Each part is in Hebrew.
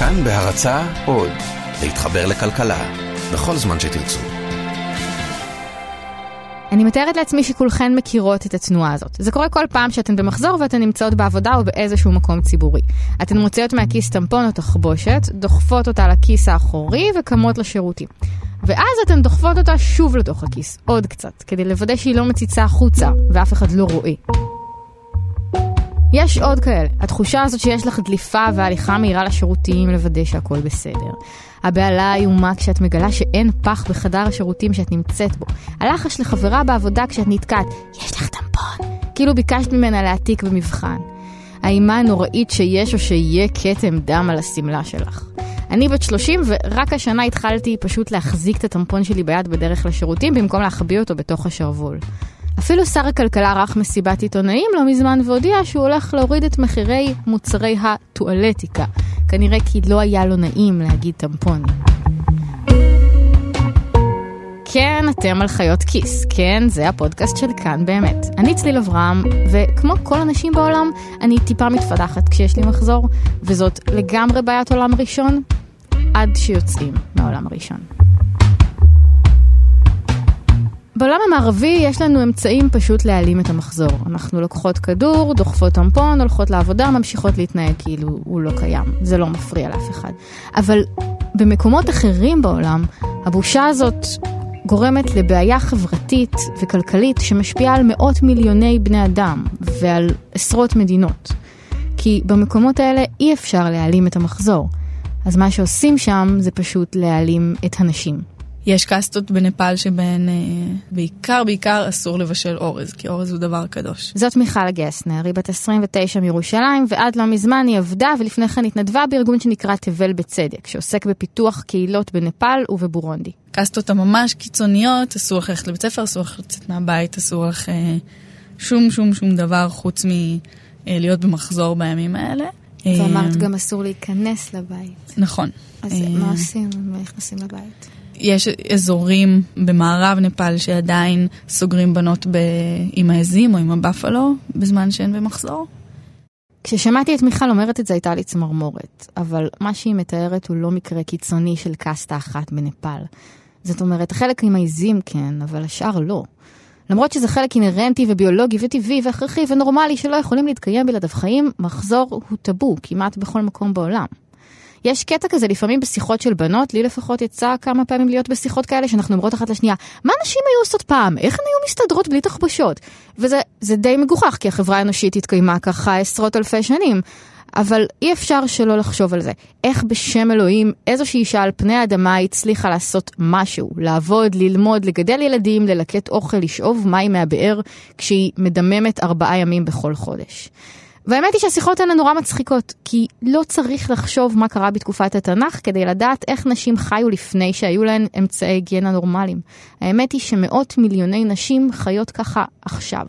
כאן בהרצאה עוד, להתחבר לכלכלה, בכל זמן שתרצו. אני מתארת לעצמי שכולכן מכירות את התנועה הזאת. זה קורה כל פעם שאתן במחזור ואתן נמצאות בעבודה או באיזשהו מקום ציבורי. אתן מוציאות מהכיס טמפון או תחבושת, דוחפות אותה לכיס האחורי וקמות לשירותים. ואז אתן דוחפות אותה שוב לתוך הכיס, עוד קצת, כדי לוודא שהיא לא מציצה החוצה ואף אחד לא רואה. יש עוד כאלה. התחושה הזאת שיש לך דליפה והליכה מהירה לשירותים לוודא שהכל בסדר. הבעלה איומה כשאת מגלה שאין פח בחדר השירותים שאת נמצאת בו. הלחש לחברה בעבודה כשאת נתקעת, יש לך טמפון. כאילו ביקשת ממנה להעתיק במבחן. האימה הנוראית שיש או שיהיה כתם דם על הסמלה שלך. אני בת 30 ורק השנה התחלתי פשוט להחזיק את הטמפון שלי ביד בדרך לשירותים במקום להחביא אותו בתוך השרוול. אפילו שר הכלכלה ערך מסיבת עיתונאים לא מזמן והודיע שהוא הולך להוריד את מחירי מוצרי הטואלטיקה. כנראה כי לא היה לו נעים להגיד טמפון. כן, אתם על חיות כיס. כן, זה הפודקאסט של כאן באמת. אני צליל אברהם, וכמו כל אנשים בעולם, אני טיפה מתפתחת כשיש לי מחזור, וזאת לגמרי בעיית עולם ראשון, עד שיוצאים מהעולם הראשון. בעולם המערבי יש לנו אמצעים פשוט להעלים את המחזור. אנחנו לוקחות כדור, דוחפות טמפון, הולכות לעבודה, ממשיכות להתנהג כאילו הוא לא קיים. זה לא מפריע לאף אחד. אבל במקומות אחרים בעולם, הבושה הזאת גורמת לבעיה חברתית וכלכלית שמשפיעה על מאות מיליוני בני אדם ועל עשרות מדינות. כי במקומות האלה אי אפשר להעלים את המחזור. אז מה שעושים שם זה פשוט להעלים את הנשים. יש קאסטות בנפאל שבין בעיקר אסור לבשל אורז, כי אורז הוא דבר קדוש. זאת מיכל גסנר, היא בת 29 מירושלים, ועד לא מזמן היא עבדה ולפני כן התנדבה בארגון שנקרא תבל בצדק, שעוסק בפיתוח קהילות בנפאל ובבורונדי. קאסטות הממש קיצוניות, אסור לך ללכת לבית ספר, אסור לך לצאת מהבית, אסור לך שום דבר חוץ מלהיות במחזור בימים האלה. אז אמרת גם אסור להיכנס לבית. נכון. אז מה עושים? מה נכנסים לבית? יש אזורים במערב נפאל שעדיין סוגרים בנות עם העזים או עם הבאפלו בזמן שהן במחזור. כששמעתי את מיכל אומרת את זה הייתה לי צמרמורת, אבל מה שהיא מתארת הוא לא מקרה קיצוני של קאסטה אחת בנפאל. זאת אומרת, חלק עם העזים כן, אבל השאר לא. למרות שזה חלק אינרנטי וביולוגי וטבעי והכרחי ונורמלי שלא יכולים להתקיים בלעדיו חיים, מחזור הוא טאבו כמעט בכל מקום בעולם. יש קטע כזה לפעמים בשיחות של בנות, לי לפחות יצא כמה פעמים להיות בשיחות כאלה שאנחנו אומרות אחת לשנייה, מה נשים היו עושות פעם? איך הן היו מסתדרות בלי תחבושות? וזה די מגוחך, כי החברה האנושית התקיימה ככה עשרות אלפי שנים. אבל אי אפשר שלא לחשוב על זה. איך בשם אלוהים איזושהי אישה על פני האדמה הצליחה לעשות משהו, לעבוד, ללמוד, לגדל ילדים, ללקט אוכל, לשאוב מים מהבאר, כשהיא מדממת 4 ימים בכל חודש. והאמת היא שהשיחות האלה נורא מצחיקות, כי לא צריך לחשוב מה קרה בתקופת התנ"ך כדי לדעת איך נשים חיו לפני שהיו להן אמצעי היגיינה נורמליים. האמת היא שמאות מיליוני נשים חיות ככה עכשיו.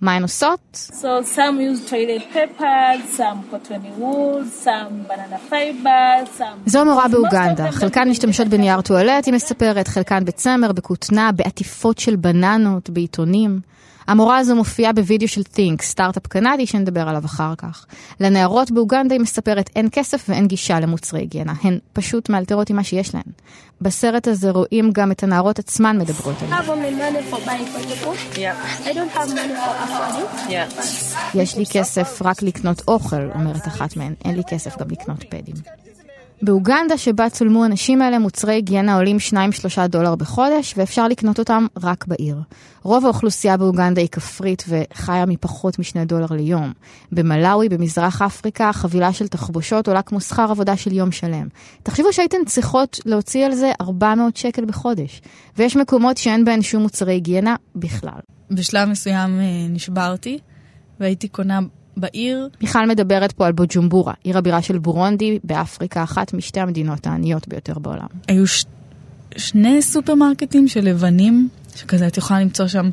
מה הן עושות? So some use toilet paper, some cotton wool, some banana fiber, some... זו מורה באוגנדה. חלקן משתמשות בנייר טואלט, היא מספרת, חלקן בצמר, בקוטנה, בעטיפות של בננות, בעיתונים. המורה הזו מופיעה בווידאו של Think, סטארט-אפ קנדי שנדבר עליו אחר כך. לנערות באוגנדה היא מספרת אין כסף ואין גישה למוצרי היגיינה. הן פשוט מאלתרות עם מה שיש להן. בסרט הזה רואים גם את הנערות עצמן מדברות עליהן. יש לי כסף רק לקנות אוכל, אומרת אחת מהן. אין לי כסף גם לקנות פדים. באוגנדה שבה צולמו אנשים האלה מוצרי היגיינה עולים $2-3 בחודש ואפשר לקנות אותם רק בעיר. רוב האוכלוסייה באוגנדה היא כפרית וחיה מפחות $2 ליום. במלאוי, במזרח אפריקה, חבילה של תחבושות עולה כמו שכר עבודה של יום שלם. תחשבו שהייתן צריכות להוציא על זה $400 בחודש. ויש מקומות שאין בהן שום מוצרי היגיינה בכלל. בשלב מסוים נשברתי והייתי קונה בעיר. מיכל מדברת פה על בוג'ומבורה, עיר הבירה של בורונדי באפריקה, אחת משתי המדינות העניות ביותר בעולם. היו שני סופרמרקטים של לבנים, שכזה את יכולה למצוא שם,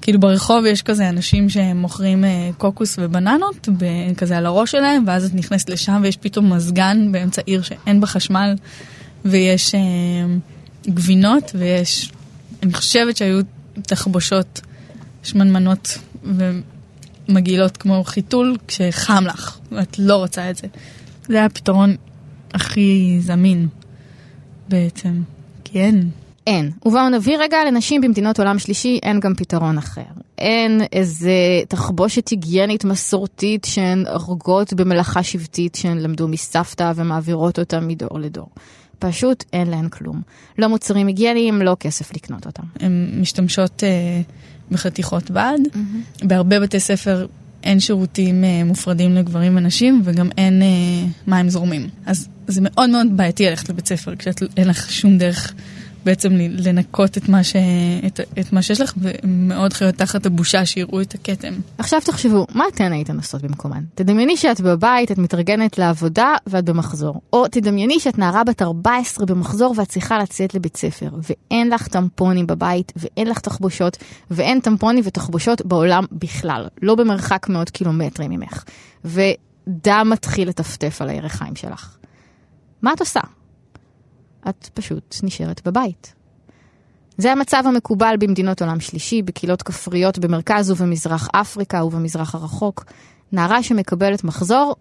כאילו ברחוב יש כזה אנשים שמוכרים קוקוס ובננות, כזה על הראש שלהם, ואז את נכנסת לשם ויש פתאום מזגן באמצע עיר שאין בה חשמל, ויש גבינות, ויש, אני חושבת שהיו תחבושות שמנמנות מגעילות כמו חיתול, כשחם לך, ואת לא רוצה את זה. זה היה פתרון הכי זמין בעצם, כי אין. ובואו נביא רגע לנשים במדינות עולם שלישי, אין גם פתרון אחר. אין איזה תחבושת היגיינית מסורתית שהן הרגות במלאכה שבטית שהן למדו מסבתא ומעבירות אותה מדור לדור. פשוט אין להן כלום. לא מוצרים היגייניים, לא כסף לקנות אותם. הן משתמשות בחתיכות בד. Mm-hmm. בהרבה בתי ספר אין שירותים מופרדים לגברים ונשים, וגם אין מים זורמים. אז זה מאוד מאוד בעייתי ללכת לבית ספר, כשאין לך שום דרך בעצם לנקות את מה שיש לך, ומאוד חיות תחת הבושה שיראו את הכתם. עכשיו תחשבו, מה אתן הייתן עושות במקומן? תדמייני שאת בבית, את מתרגנת לעבודה ואת במחזור. או תדמייני שאת נערה בת 14 במחזור ואת צריכה לצאת לבית ספר, ואין לך טמפונים בבית, ואין לך תחבושות, ואין טמפונים ותחבושות בעולם בכלל, לא במרחק מאות קילומטרים ממך. ודם מתחיל לטפטף על הירכיים שלך. מה את עושה? את פשוט נשארת בבית. זה המצב המקובל במדינות עולם שלישי, בקהילות כפריות במרכז ובמזרח אפריקה ובמזרח הרחוק. נערה שמקבלת מחזור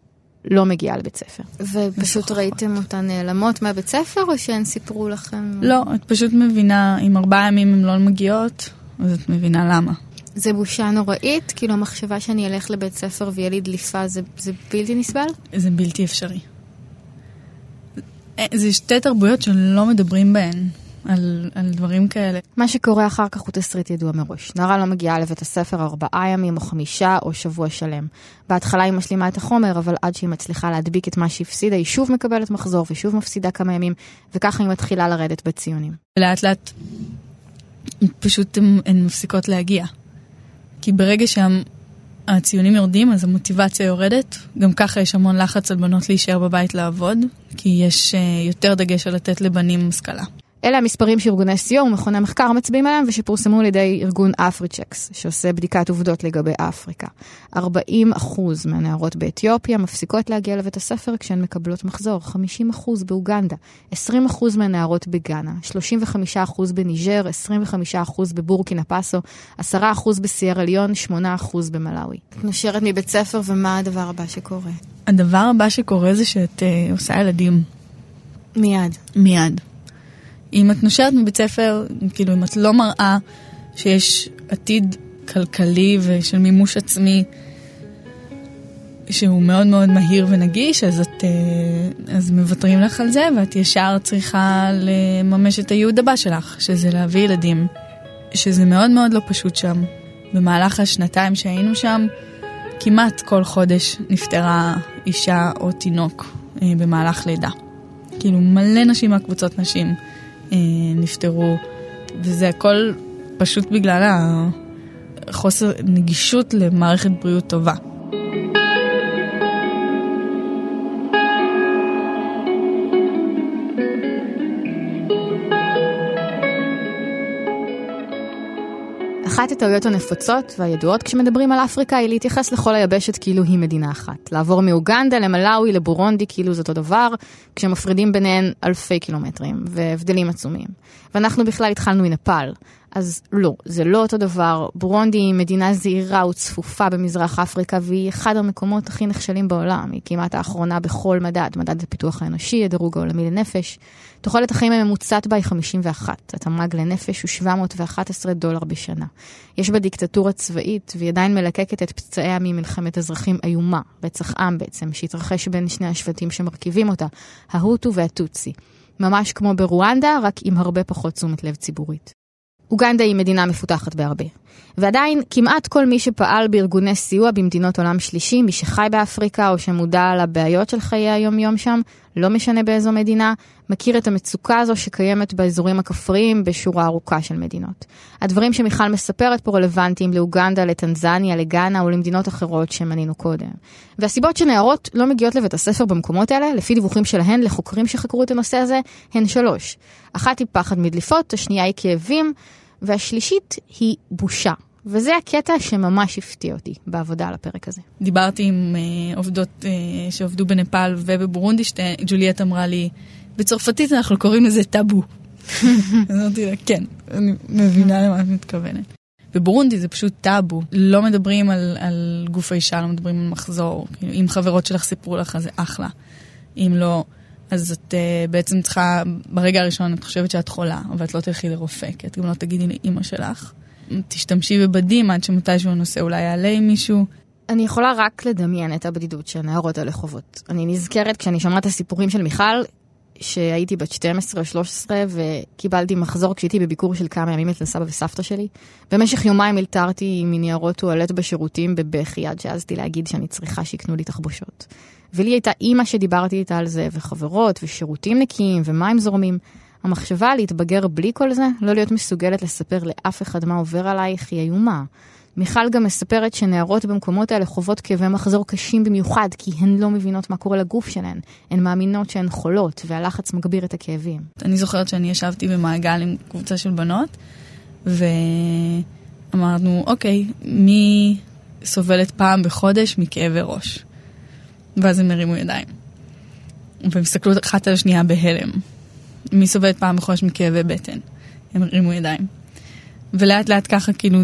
לא מגיעה לבית ספר. ופשוט ראיתם אותה נעלמות מהבית ספר, או שהן סיפרו לכם? לא, את פשוט מבינה, אם 4 ימים הן לא מגיעות, אז את מבינה למה. זה בושה נוראית, כאילו המחשבה שאני אלך לבית ספר ויהיה לי דליפה, זה בלתי נסבל? זה בלתי אפשרי. זה שתי תרבויות שלא מדברים בהן על דברים כאלה. מה שקורה אחר כך הוא תסריט ידוע מראש. נערה לא מגיעה לבית הספר 4 ימים או 5 או שבוע שלם. בהתחלה היא משלימה את החומר, אבל עד שהיא מצליחה להדביק את מה שהפסידה, היא שוב מקבלת מחזור ושוב מפסידה כמה ימים, וככה היא מתחילה לרדת בציונים. לאט לאט פשוט הן מפסיקות להגיע. כי ברגע שהציונים יורדים, אז המוטיבציה יורדת. גם ככה יש המון לחץ על בנות להישאר בבית לעבוד, כי יש יותר דגש על לתת לבנים השכלה. אלה המספרים שארגוני סיור ומכוני מחקר מצביעים עליהם, ושפורסמו על ידי ארגון אפריצ'קס, שעושה בדיקת עובדות לגבי אפריקה. 40% מהנערות באתיופיה מפסיקות להגיע לבית הספר כשהן מקבלות מחזור, 50% באוגנדה, 20% מהנערות בגאנה, 35% בניג'ר, 25% בבורקינה פאסו, 10% בסיירה ליון, 8% במלאווי. את נשארת מבית ספר, ומה הדבר הבא שקורה? הדבר הבא שקורה זה שאת עושה ילדים. מיד. אם את נושרת מבית ספר, כאילו אם את לא מראה שיש עתיד כלכלי ושל מימוש עצמי שהוא מאוד מאוד מהיר ונגיש, אז מבטרים לך על זה, ואת ישר צריכה לממש את הייעוד הבא שלך, שזה להביא ילדים, שזה מאוד מאוד לא פשוט שם. במהלך 2 השנים שהיינו שם, כמעט כל חודש נפטרה אישה או תינוק במהלך לידה. כאילו מלא נשים מהקבוצות נשים נפטרו, וזה הכל פשוט בגלל החוסר נגישות למערכת בריאות טובה. אחת הטעויות הנפוצות והידועות כשמדברים על אפריקה היא להתייחס לכל היבשת כאילו היא מדינה אחת. לעבור מאוגנדה למלאוי לבורונדי כאילו זה אותו דבר, כשמפרידים ביניהן אלפי קילומטרים והבדלים עצומים. ואנחנו בכלל התחלנו מנפאל. אז לא, זה לא אותו דבר. בורונדי היא מדינה זעירה וצפופה במזרח אפריקה, והיא אחד המקומות הכי נחשלים בעולם. היא כמעט האחרונה בכל מדד הפיתוח האנושי, הדירוג העולמי לנפש. תוחלת החיים הממוצעת בה היא 51. התמ"ג לנפש הוא $711 בשנה. יש בה דיקטטורה צבאית, והיא עדיין מלקקת את פצעיה ממלחמת אזרחים איומה, רצח עם בעצם, שהתרחש בין שני השבטים שמרכיבים אותה, ההוטו והטוצי. ממש כמו ברואנדה, רק עם הרבה פחות תשומת לב ציבורית. אוגנדה היא מדינה מפותחת בהרבה. ועדיין, כמעט כל מי שפעל בארגוני סיוע במדינות עולם שלישי, מי שחי באפריקה או שמודע לבעיות של חיי היום-יום שם, לא משנה באיזו מדינה, מכיר את המצוקה הזו שקיימת באזורים הכפריים בשורה ארוכה של מדינות. הדברים שמיכל מספרת פה רלוונטיים לאוגנדה, לטנזניה, לגאנה ולמדינות אחרות שמנינו קודם. והסיבות שנערות לא מגיעות לבית הספר במקומות האלה, לפי דיווחים שלהן לחוקרים שחקרו את הנושא הזה, הן 3. אחת היא פחד מדליפות, השנייה היא כאבים, והשלישית היא בושה. וזה הקטע שממש הפתיע אותי בעבודה על הפרק הזה. דיברתי עם עובדות שעובדו בנפאל ובברונדי, ג'וליאט אמרה לי, בצרפתית אנחנו קוראים לזה טאבו. אז אמרתי לה, כן, אני מבינה למה את מתכוונת. בברונדי זה פשוט טאבו. לא מדברים על גוף האישה, לא מדברים על מחזור. אם חברות שלך סיפרו לך, זה אחלה. אם לא, אז את בעצם צריכה, ברגע הראשון את חושבת שאת חולה, אבל את לא תלכי לרופא, כי את גם לא תגידי לאמא שלך. תשתמשי בבדים עד שמתישהו נושא אולי יעלה עם מישהו. אני יכולה רק לדמיין את הבדידות שהנערות האלה חוות. אני נזכרת כשאני שמעת הסיפורים של מיכל, שהייתי בת 12 או 13, וקיבלתי מחזור כשהייתי בביקור של כמה ימים אצל סבא וסבתא שלי. במשך יומיים הלתרתי מניירות טואלט בשירותים בבכי, עד שעזתי להגיד שאני צריכה שיקנו לי תחבושות. ולי הייתה אימא שדיברתי איתה על זה, וחברות, ושירותים נקיים, ומים זורמים. המחשבה להתבגר בלי כל זה, לא להיות מסוגלת לספר לאף אחד מה עובר עלייך, היא איומה. מיכל גם מספרת שנערות במקומות האלה חוות כאבי מחזור קשים במיוחד, כי הן לא מבינות מה קורה לגוף שלהן. הן מאמינות שהן חולות, והלחץ מגביר את הכאבים. אני זוכרת שאני ישבתי במעגל עם קבוצה של בנות, ואמרנו, אוקיי, מי סובלת פעם בחודש מכאבי ראש? ואז הם מרימו ידיים. והם הסתכלו אחת על השנייה בהלם. מי סובלת פעם בחודש מכאבי בטן? הם מרימו ידיים. ולאט לאט ככה כאילו...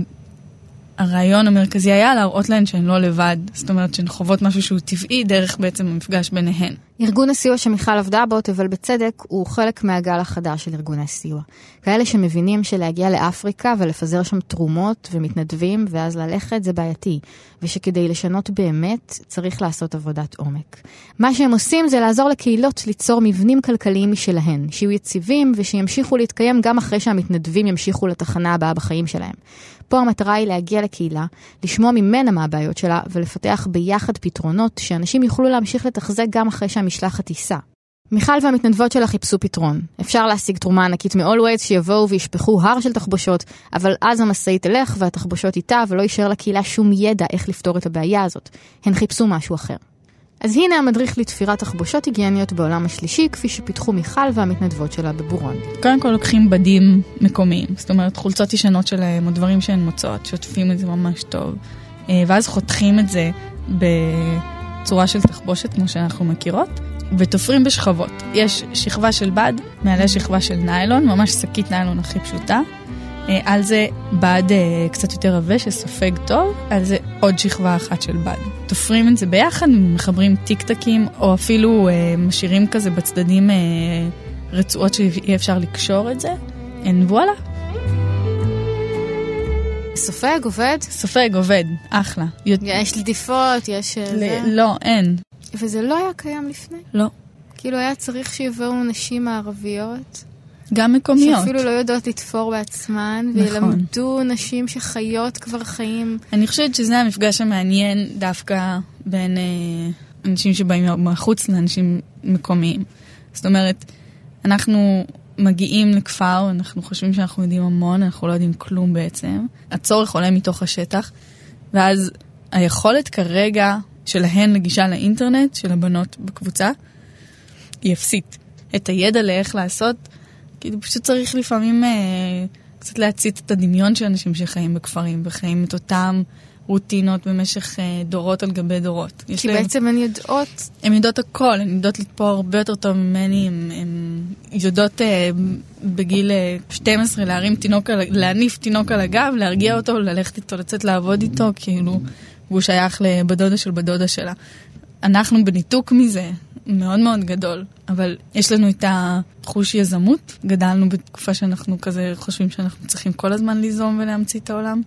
הרעיון המרכזי היה להראות להן שהן לא לבד, זאת אומרת שהן חוות משהו שהוא טבעי דרך בעצם המפגש ביניהן. ארגון הסיוע שמיכל עבדה בו, אבל בצדק, הוא חלק מהגל החדש של ארגון הסיוע. כאלה שמבינים שלהגיע לאפריקה ולפזר שם תרומות ומתנדבים ואז ללכת זה בעייתי, ושכדי לשנות באמת צריך לעשות עבודת עומק. מה שהם עושים זה לעזור לקהילות ליצור מבנים כלכליים משלהן, שיהיו יציבים ושימשיכו להתקיים גם אחרי שהמתנדבים ימשיכו לתחנה הבאה בחיים שלהם. פה המטרה היא להגיע לקהילה, לשמוע ממנה מה הבעיות שלה ולפתח ביחד פתרונות שאנשים יוכלו להמשיך לתחזק גם אחרי שהמשלחת תיסע. מיכל והמתנדבות שלה חיפשו פתרון. אפשר להשיג תרומה ענקית מ-Allways שיבואו וישפחו הר של תחבושות, אבל אז המסעית תלך והתחבושות איתה ולא יישאר לקהילה שום ידע איך לפתור את הבעיה הזאת. הן חיפשו משהו אחר. אז הנה המדריך לתפירת תחבושות היגייניות בעולם השלישי, כפי שפיתחו מיכל והמתנדבות שלה בבורונדי. קודם כל לוקחים בדים מקומיים, זאת אומרת חולצות ישנות שלהם או דברים שהן מוצאות, שוטפים את זה ממש טוב, ואז חותכים את זה בצורה של תחבושת כמו שאנחנו מכירות, ותופרים בשכבות. יש שכבה של בד, מעלה שכבה של ניילון, ממש שקית ניילון הכי פשוטה, על זה בד קצת יותר רבה שסופג טוב, על זה עוד שכבה אחת של בד. תופרים את זה ביחד, מחברים טיק-טקים, או אפילו משאירים כזה בצדדים רצועות שאי אפשר לקשור את זה. וואלה. סופג עובד? סופג עובד, אחלה. יש לדיפות, יש... לא, אין. וזה לא היה קיים לפני? לא. כאילו היה צריך שיבואו נשים הערביות... גם מקומיות. שאפילו לא יודעות לתפור בעצמן, וילמדו נשים שחיות כבר חיים. אני חושבת שזה המפגש המעניין דווקא בין אנשים שבאים מחוץ לאנשים מקומיים. זאת אומרת, אנחנו מגיעים לכפר, אנחנו חושבים שאנחנו יודעים המון, אנחנו לא יודעים כלום בעצם. הצורך עולה מתוך השטח, ואז היכולת כרגע שלהן לגישה לאינטרנט, של הבנות בקבוצה, היא אפסית. את הידע לאיך לעשות... כאילו פשוט צריך לפעמים קצת להציץ את הדמיון של אנשים שחיים בכפרים, וחיים את אותם רוטינות במשך דורות על גבי דורות. כי בעצם הן יודעות... הן יודעות הכל, הן יודעות לתפור הרבה יותר טוב ממני, הן יודעות בגיל 12 להניף תינוק על הגב, להרגיע אותו, ללכת איתו, לצאת לעבוד איתו, כאילו הוא שייך לבדודה של בדודה שלה. אנחנו בניתוק מזה... מאוד מאוד גדול, אבל יש לנו את החוש יזמות, גדלנו בתקופה שאנחנו כזה חושבים שאנחנו צריכים כל הזמן ליזום ולהמציא את העולם,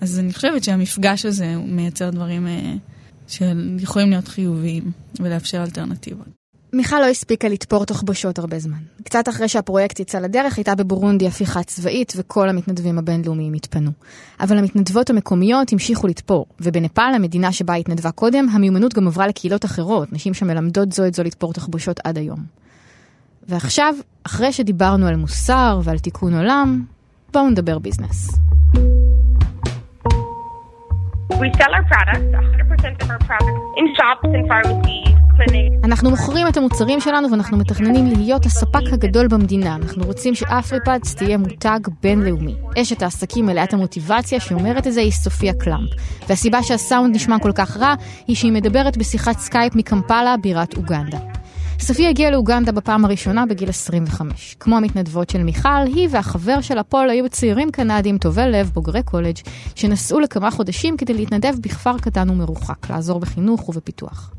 אז אני חושבת שהמפגש הזה הוא מייצר דברים שיכולים להיות חיוביים ולאפשר אלטרנטיבות. מיכל לא הספיקה לתפור תחבושות הרבה זמן. קצת אחרי שהפרויקט יצא לדרך, הייתה בבורונדי הפיכה צבאית, וכל המתנדבים הבינלאומיים התפנו. אבל המתנדבות המקומיות המשיכו לתפור, ובנפאל, המדינה שבה התנדבה קודם, המיומנות גם עברה לקהילות אחרות, נשים שמלמדות זו את זו לתפור תחבושות עד היום. ועכשיו, אחרי שדיברנו על מוסר ועל תיקון עולם, בואו נדבר ביזנס. We sell our products, 100% of our products, in shops and pharmacies. אנחנו מוכרים את המוצרים שלנו ואנחנו מתכננים להיות הספק הגדול במדינה. אנחנו רוצים שאפריפאדס תהיה מותג בינלאומי. אשת העסקים מלאת המוטיבציה שאומרת את זה היא סופיה קלאמפ. והסיבה שהסאונד נשמע כל כך רע היא שהיא מדברת בשיחת סקייפ מקמפאלה בירת אוגנדה. סופיה הגיעה לאוגנדה בפעם הראשונה בגיל 25. כמו המתנדבות של מיכל, היא והחבר של הפול היו צעירים קנדים טובי לב, בוגרי קולג' שנסעו לכמה חודשים כדי להתנדב בכפר קטן ומרוחק, לעזור בחינוך ובפיתוח.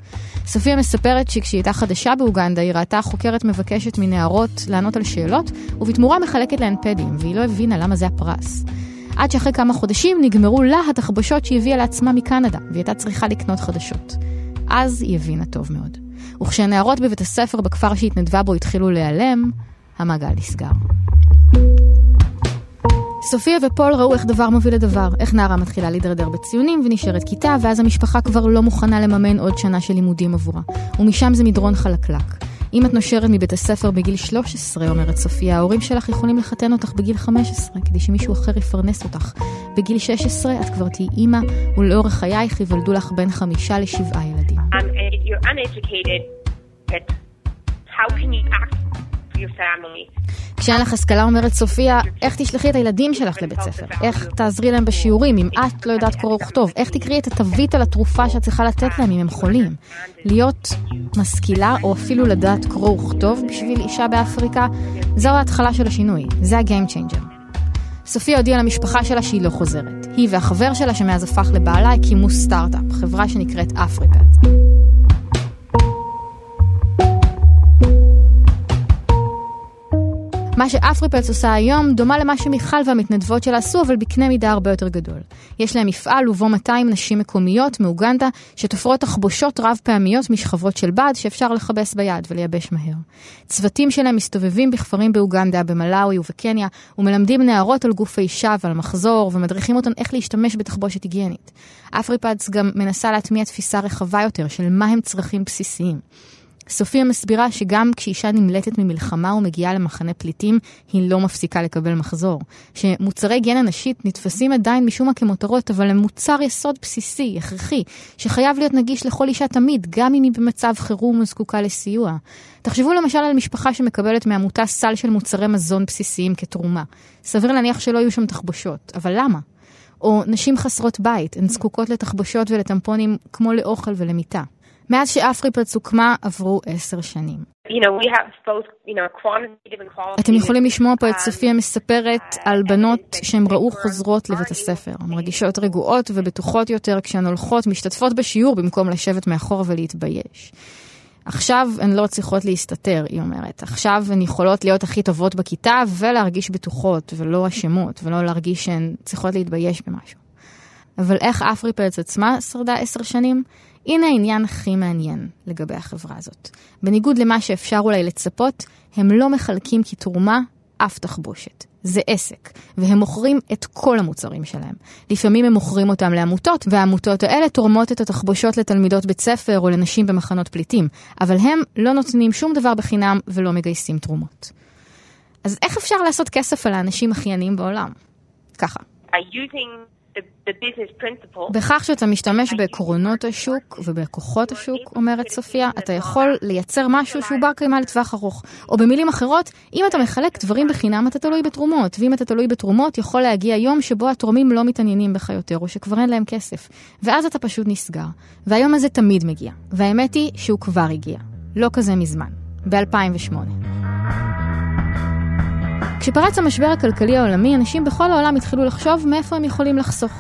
סופיה מספרת שכשהיא הייתה חדשה באוגנדה, היא ראתה חוקרת מבקשת מנערות לענות על שאלות, ובתמורה מחלקת להן פדים, והיא לא הבינה למה זה הפרס. עד שאחרי כמה חודשים נגמרו לה התחבשות שהביאה לעצמה מקנדה, והיא הייתה צריכה לקנות חדשות. אז היא הבינה טוב מאוד. וכשהנערות בבית הספר בכפר שהתנדבה בו התחילו להיעלם, המעגל נסגר. סופיה ופול ראו איך דבר מוביל לדבר, איך נערה מתחילה להידרדר בציונים ונשארת כיתה, ואז המשפחה כבר לא מוכנה לממן עוד שנה של לימודים עבורה. ומשם זה מדרון חלקלק. אם את נושרת מבית הספר בגיל 13, אומרת סופיה, ההורים שלך יכולים לחתן אותך בגיל 15, כדי שמישהו אחר יפרנס אותך. בגיל 16 את כבר תהי אימא, ולאורך חייך יוולדו לך בין 5 ל7 ילדים. You're uneducated, but how can you act for your family? כשאין לך השכלה, אומרת סופיה, איך תשלחי את הילדים שלך לבית ספר? איך תעזרי להם בשיעורים אם את לא יודעת קורא וכתוב? איך תקראי את התווית על התרופה שאת צריכה לתת להם אם הם חולים? להיות משכילה או אפילו לדעת קורא וכתוב בשביל אישה באפריקה, זו ההתחלה של השינוי, זה ה-game changer. סופיה הודיעה למשפחה שלה שהיא לא חוזרת. היא והחבר שלה שמאז הפך לבעלה הקימו סטארט-אפ, חברה שנקראת אפריקאט. מה שאפריפלס עושה היום דומה למה שמיכל והמתנדבות שלה עשו, אבל בקנה מידה הרבה יותר גדול. יש להם מפעל ובו 200 נשים מקומיות מאוגנדה שתופרות תחבושות רב פעמיות משכבות של בד שאפשר לחבש ביד ולייבש מהר. צוותים שלהם מסתובבים בכפרים באוגנדה, במלאוי ובקניה, ומלמדים נערות על גוף האישה ועל מחזור, ומדריכים אותן איך להשתמש בתחבושת היגיינית. אפריפלס גם מנסה להטמיע תפיסה רחבה יותר של מה הם צרכים בסיסיים. סופיה מסבירה שגם כשאישה נמלטת ממלחמה ומגיעה למחנה פליטים, היא לא מפסיקה לקבל מחזור. שמוצרי היגיינה נשית נתפסים עדיין משום מה כמותרות, אבל הם מוצר יסוד בסיסי, הכרחי, שחייב להיות נגיש לכל אישה תמיד, גם אם היא במצב חירום וזקוקה לסיוע. תחשבו למשל על משפחה שמקבלת מעמותה סל של מוצרי מזון בסיסיים כתרומה. סביר להניח שלא יהיו שם תחבושות, אבל למה? או נשים חסרות בית, הן זקוקות לתחבושות ולטמפונים כמו לאוכל ולמיטה. מאז שאפריפלס הוקמה עברו 10 שנים. אתם יכולים לשמוע פה את סופיה מספרת על בנות שהן ראו חוזרות לבית הספר. הן מרגישות רגועות ובטוחות יותר כשהן הולכות, משתתפות בשיעור במקום לשבת מאחור ולהתבייש. עכשיו הן לא צריכות להסתתר, היא אומרת. עכשיו הן יכולות להיות הכי טובות בכיתה ולהרגיש בטוחות ולא אשמות, ולא להרגיש שהן צריכות להתבייש במשהו. אבל איך אפריפלס עצמה שרדה 10 שנים? הנה העניין הכי מעניין לגבי החברה הזאת. בניגוד למה שאפשר אולי לצפות, הם לא מחלקים כתרומה אף תחבושת. זה עסק, והם מוכרים את כל המוצרים שלהם. לפעמים הם מוכרים אותם לעמותות, והעמותות האלה תורמות את התחבושות לתלמידות בית ספר או לנשים במחנות פליטים, אבל הם לא נותנים שום דבר בחינם ולא מגייסים תרומות. אז איך אפשר לעשות כסף על האנשים הכי עניים בעולם? ככה. בכך שאתה משתמש בעקרונות השוק ובכוחות השוק, אומרת סופיה, אתה יכול לייצר משהו שהוא בר קיימא לטווח ארוך. או במילים אחרות, אם אתה מחלק דברים בחינם, אתה תלוי בתרומות. ואם אתה תלוי בתרומות, יכול להגיע יום שבו התורמים לא מתעניינים בך יותר, או שכבר אין להם כסף. ואז אתה פשוט נסגר. והיום הזה תמיד מגיע. והאמת היא שהוא כבר הגיע. לא כזה מזמן. ב-2008. כשפרץ המשבר הכלכלי העולמי, אנשים בכל העולם התחילו לחשוב מאיפה הם יכולים לחסוך.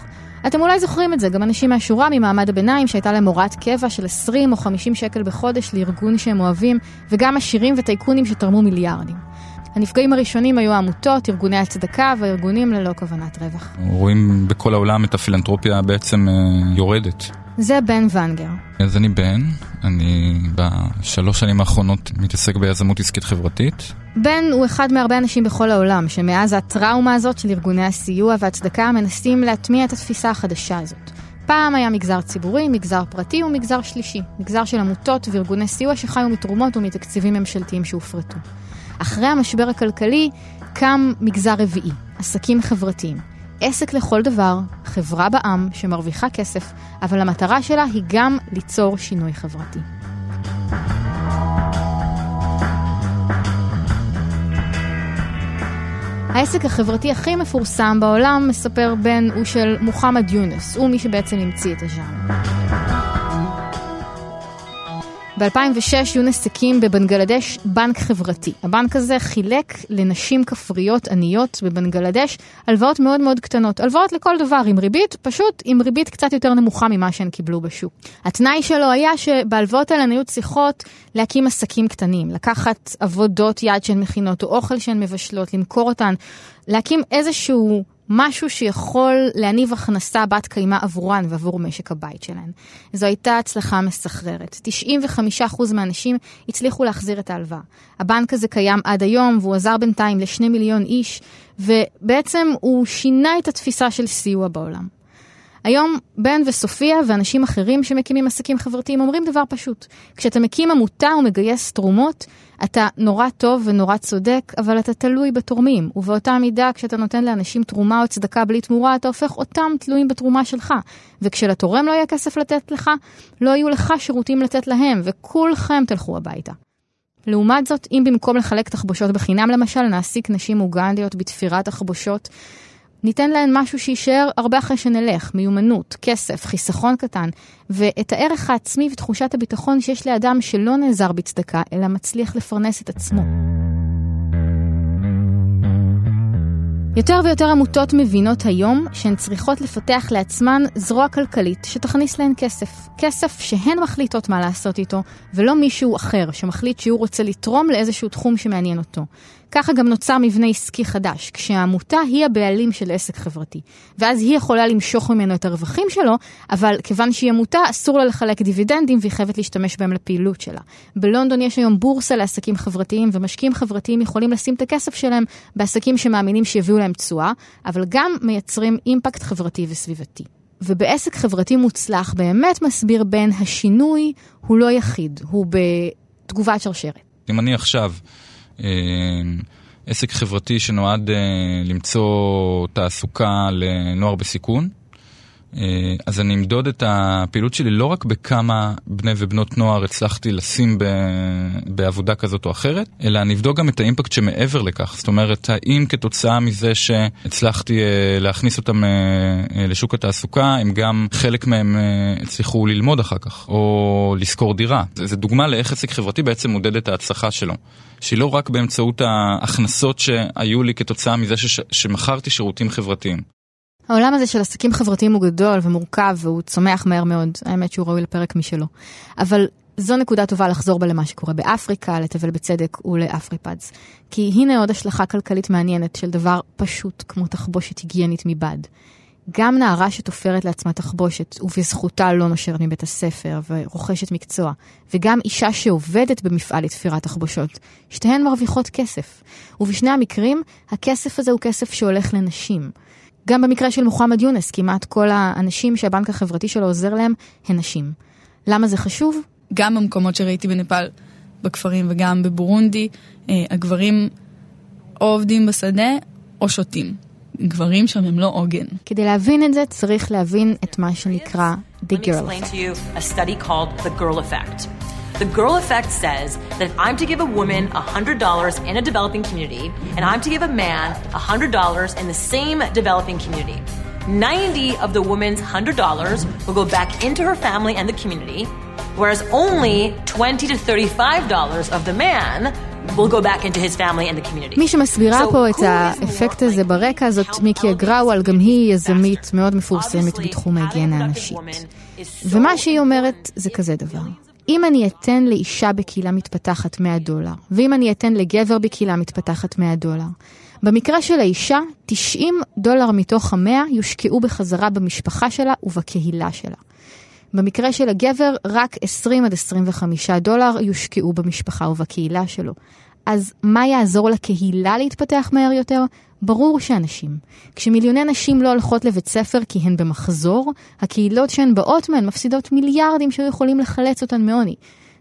אתם אולי זוכרים את זה, גם אנשים מהשורה ממעמד הביניים שהייתה להם הוראת קבע של 20 או 50 שקל בחודש לארגון שהם אוהבים, וגם עשירים וטייקונים שתרמו מיליארדים. הנפגעים הראשונים היו העמותות, ארגוני הצדקה והארגונים ללא כוונת רווח. רואים בכל העולם את הפילנתרופיה בעצם יורדת. זה בן ונגר. אז אני בן, אני ב3 שנים האחרונות מתעסק ביזמות עסקית חברתית. בן הוא אחד מהרבה אנשים בכל העולם, שמאז הטראומה הזאת של ארגוני הסיוע והצדקה מנסים להטמיע את התפיסה החדשה הזאת. פעם היה מגזר ציבורי, מגזר פרטי ומגזר שלישי, מגזר של עמותות וארגוני סיוע שחיו מתרומות ומתקציבים ממשלתיים שהופרטו. אחרי המשבר הכלכלי קם מגזר רביעי, עסקים חברתיים. עסק לכל דבר, חברה בעם שמרוויחה כסף, אבל המטרה שלה היא גם ליצור שינוי חברתי. העסק החברתי הכי מפורסם בעולם, מספר בן, הוא של מוחמד יונס, הוא מי שבעצם המציא את הז'אנר. ב-2006 היו נסקים בבנגלדש בנק חברתי. הבנק הזה חילק לנשים כפריות עניות בבנגלדש הלוואות מאוד מאוד קטנות. הלוואות לכל דבר עם ריבית, פשוט עם ריבית קצת יותר נמוכה ממה שהן קיבלו בשוק. התנאי שלו היה שבהלוואות האלה היו צריכות להקים עסקים קטנים, לקחת עבודות יד שהן מכינות או אוכל שהן מבשלות, למכור אותן, להקים איזשהו משהו שיכול להניב הכנסה בת קיימה עבורן ועבור משק הבית שלהן. זו הייתה הצלחה מסחררת. 95% מהאנשים הצליחו להחזיר את ההלוואה. הבנק הזה קיים עד היום, והוא עזר בינתיים ל2 מיליון איש, ובעצם הוא שינה את התפיסה של סיוע בעולם. היום בן וסופיה ואנשים אחרים שמקימים עסקים חברתיים אומרים דבר פשוט. כשאתה מקים עמותה ומגייס תרומות, אתה נורא טוב ונורא צודק, אבל אתה תלוי בתורמים. ובאותה מידה, כשאתה נותן לאנשים תרומה או צדקה בלי תמורה, אתה הופך אותם תלויים בתרומה שלך. וכשלתורם לא יהיה כסף לתת לך, לא יהיו לך שירותים לתת להם, וכולכם תלכו הביתה. לעומת זאת, אם במקום לחלק תחבושות בחינם, למשל, נעסיק נשים אוגנדיות בתפירת תחבושות, ניתן להן משהו שישאר הרבה אחרי שנלך, מיומנות, כסף, חיסכון קטן, ואת הערך העצמי ותחושת הביטחון שיש לאדם שלא נעזר בצדקה, אלא מצליח לפרנס את עצמו. יותר ויותר עמותות מבינות היום שהן צריכות לפתח לעצמן זרוע כלכלית שתכניס להן כסף. כסף שהן מחליטות מה לעשות איתו, ולא מישהו אחר שמחליט שהוא רוצה לתרום לאיזשהו תחום שמעניין אותו. ככה גם נוצר מבנה עסקי חדש, כשהעמותה היא הבעלים של עסק חברתי. ואז היא יכולה למשוך ממנו את הרווחים שלו, אבל כיוון שהיא עמותה, אסור לה לחלק דיבידנדים והיא חייבת להשתמש בהם לפעילות שלה. בלונדון יש היום בורסה לעסקים חברתיים, ומשקיעים חברתיים יכולים לשים את הכסף שלהם בעסקים שמאמינים שיביאו להם תשואה, אבל גם מייצרים אימפקט חברתי וסביבתי. ובעסק חברתי מוצלח באמת מסביר בין השינוי, הוא לא יחיד, הוא בתגובת שרשרת. אם אני עכשיו עסק חברתי שנועד למצוא תעסוקה לנוער בסיכון, אז אני אמדוד את הפעילות שלי לא רק בכמה בני ובנות נוער הצלחתי לשים בעבודה כזאת או אחרת, אלא אני אבדוק גם את האימפקט שמעבר לכך. זאת אומרת, האם כתוצאה מזה שהצלחתי להכניס אותם לשוק התעסוקה, הם גם חלק מהם הצליחו ללמוד אחר כך, או לשכור דירה. זו דוגמה לאיך עסק חברתי בעצם מודד את ההצלחה שלו, שהיא לא רק באמצעות ההכנסות שהיו לי כתוצאה מזה שמכרתי שירותים חברתיים. העולם הזה של עסקים חברתיים הוא גדול ומורכב, והוא צומח מהר מאוד. האמת שהוא ראוי לפרק משלו. אבל זו נקודה טובה לחזור בה למה שקורה באפריקה, לטבל בצדק ולאפריפדס. כי הנה עוד השלכה כלכלית מעניינת של דבר פשוט כמו תחבושת היגיינית מבד. גם נערה שתופרת לעצמה תחבושת, ובזכותה לא נושרת מבית הספר ורוכשת מקצוע, וגם אישה שעובדת במפעל לתפירת תחבושות, שתיהן מרוויחות כסף. ובשני המקרים, הכסף הזה הוא כסף שהולך לנשים. גם במקרה של מוחמד יונס, כמעט כל האנשים שהבנק החברתי שלו עוזר להם, הן נשים. למה זה חשוב? גם במקומות שראיתי בנפאל, בכפרים וגם בבורונדי, הגברים או עובדים בשדה או שותים. גברים שם הם לא עוגן. כדי להבין את זה, צריך להבין את מה שנקרא The Girl Effect. The Girl Effect says that if I'm to give a woman $100 in a developing community, and I'm to give a man $100 in the same developing community, 90 of the woman's $100 will go back into her family and the community, whereas only $20 to $35 of the man will go back into his family and the community. מי שמסבירה פה את האפקט הזה ברקע זאת מיקי גראוול, גם היא יזמית מאוד מפורסמת בתחום ההיגיינה הנשית. ומה שהיא אומרת זה כזה דבר. אם אני אתן לאישה בקהילה מתפתחת $100, ואם אני אתן לגבר בקהילה מתפתחת $100, במקרה של האישה, $90 מתוך 100 יושקעו בחזרה במשפחה שלה ובקהילה שלה. במקרה של הגבר, רק $20 עד $25 יושקעו במשפחה ובקהילה שלו. אז מה יעזור לקהילה להתפתח מהר יותר? ברור שאנשים. כשמיליוני נשים לא הולכות לבית ספר כי הן במחזור, הקהילות שהן באות מהן מפסידות מיליארדים שיכולים לחלץ אותן מעוני.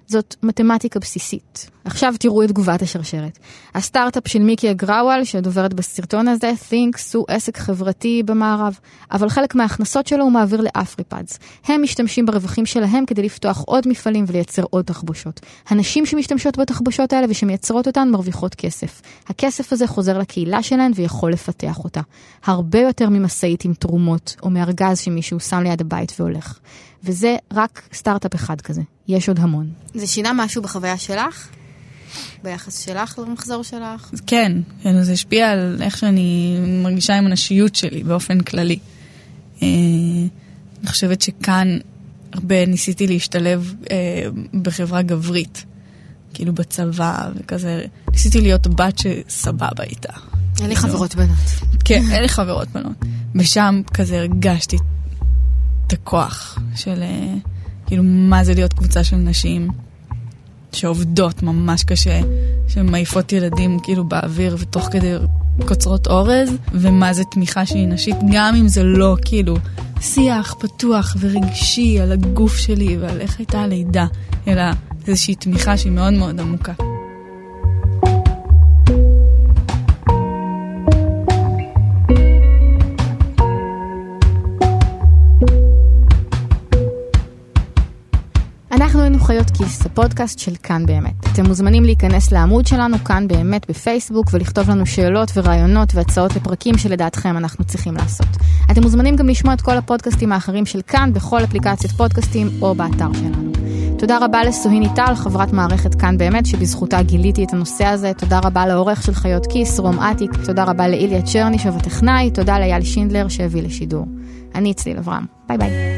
זאת מתמטיקה בסיסית. עכשיו תראו את תגובת השרשרת. הסטארט-אפ של מיקי גראוול, שדוברת בסרטון הזה, Thinks, הוא עסק חברתי במערב, אבל חלק מההכנסות שלו הוא מעביר לאפריפדס. הם משתמשים ברווחים שלהם כדי לפתוח עוד מפעלים ולייצר עוד תחבושות. הנשים שמשתמשות בתחבושות האלה ושמייצרות אותן מרוויחות כסף. הכסף הזה חוזר לקהילה שלהן ויכול לפתח אותה. הרבה יותר ממשאית עם תרומות או מארגז שמישהו שם ליד הבית והולך. וזה רק סטארט-אפ אחד כזה. יש עוד המון. זה שינה משהו בחוויה שלך? ביחס שלך למחזור שלך? כן, זה השפיע על איך שאני מרגישה עם הנשיות שלי באופן כללי. אני חושבת שכאן הרבה ניסיתי להשתלב בחברה גברית, כאילו בצבא וכזה. ניסיתי להיות בת שסבבה איתה. אין לי חברות בנות. כן, אין לי חברות בנות. ושם כזה הרגשתי את הכוח של כאילו מה זה להיות קבוצה של נשים שעובדות ממש קשה, שמעיפות ילדים כאילו באוויר ותוך כדי קוצרות אורז, ומה זה תמיכה שהיא נשית, גם אם זה לא כאילו שיח פתוח ורגשי על הגוף שלי ועל איך הייתה הלידה, אלא איזושהי תמיכה שהיא מאוד מאוד עמוקה. חיות כיס, הפודקאסט של כאן באמת. אתם מוזמנים להיכנס לעמוד שלנו כאן באמת בפייסבוק ולכתוב לנו שאלות ורעיונות והצעות לפרקים שלדעתכם אנחנו צריכים לעשות. אתם מוזמנים גם לשמוע את כל הפודקאסטים האחרים של כאן בכל אפליקציית פודקאסטים או באתר שלנו. תודה רבה לסוהיני טל, חברת מערכת כאן באמת, שבזכותה גיליתי את הנושא הזה. תודה רבה לעורך של חיות כיס, רום עתיק. תודה רבה לאיליה צ'רניש, הטכנאי. תודה ליאל שינדלר שהביא לשידור. אני אצלי לברם. ביי ביי.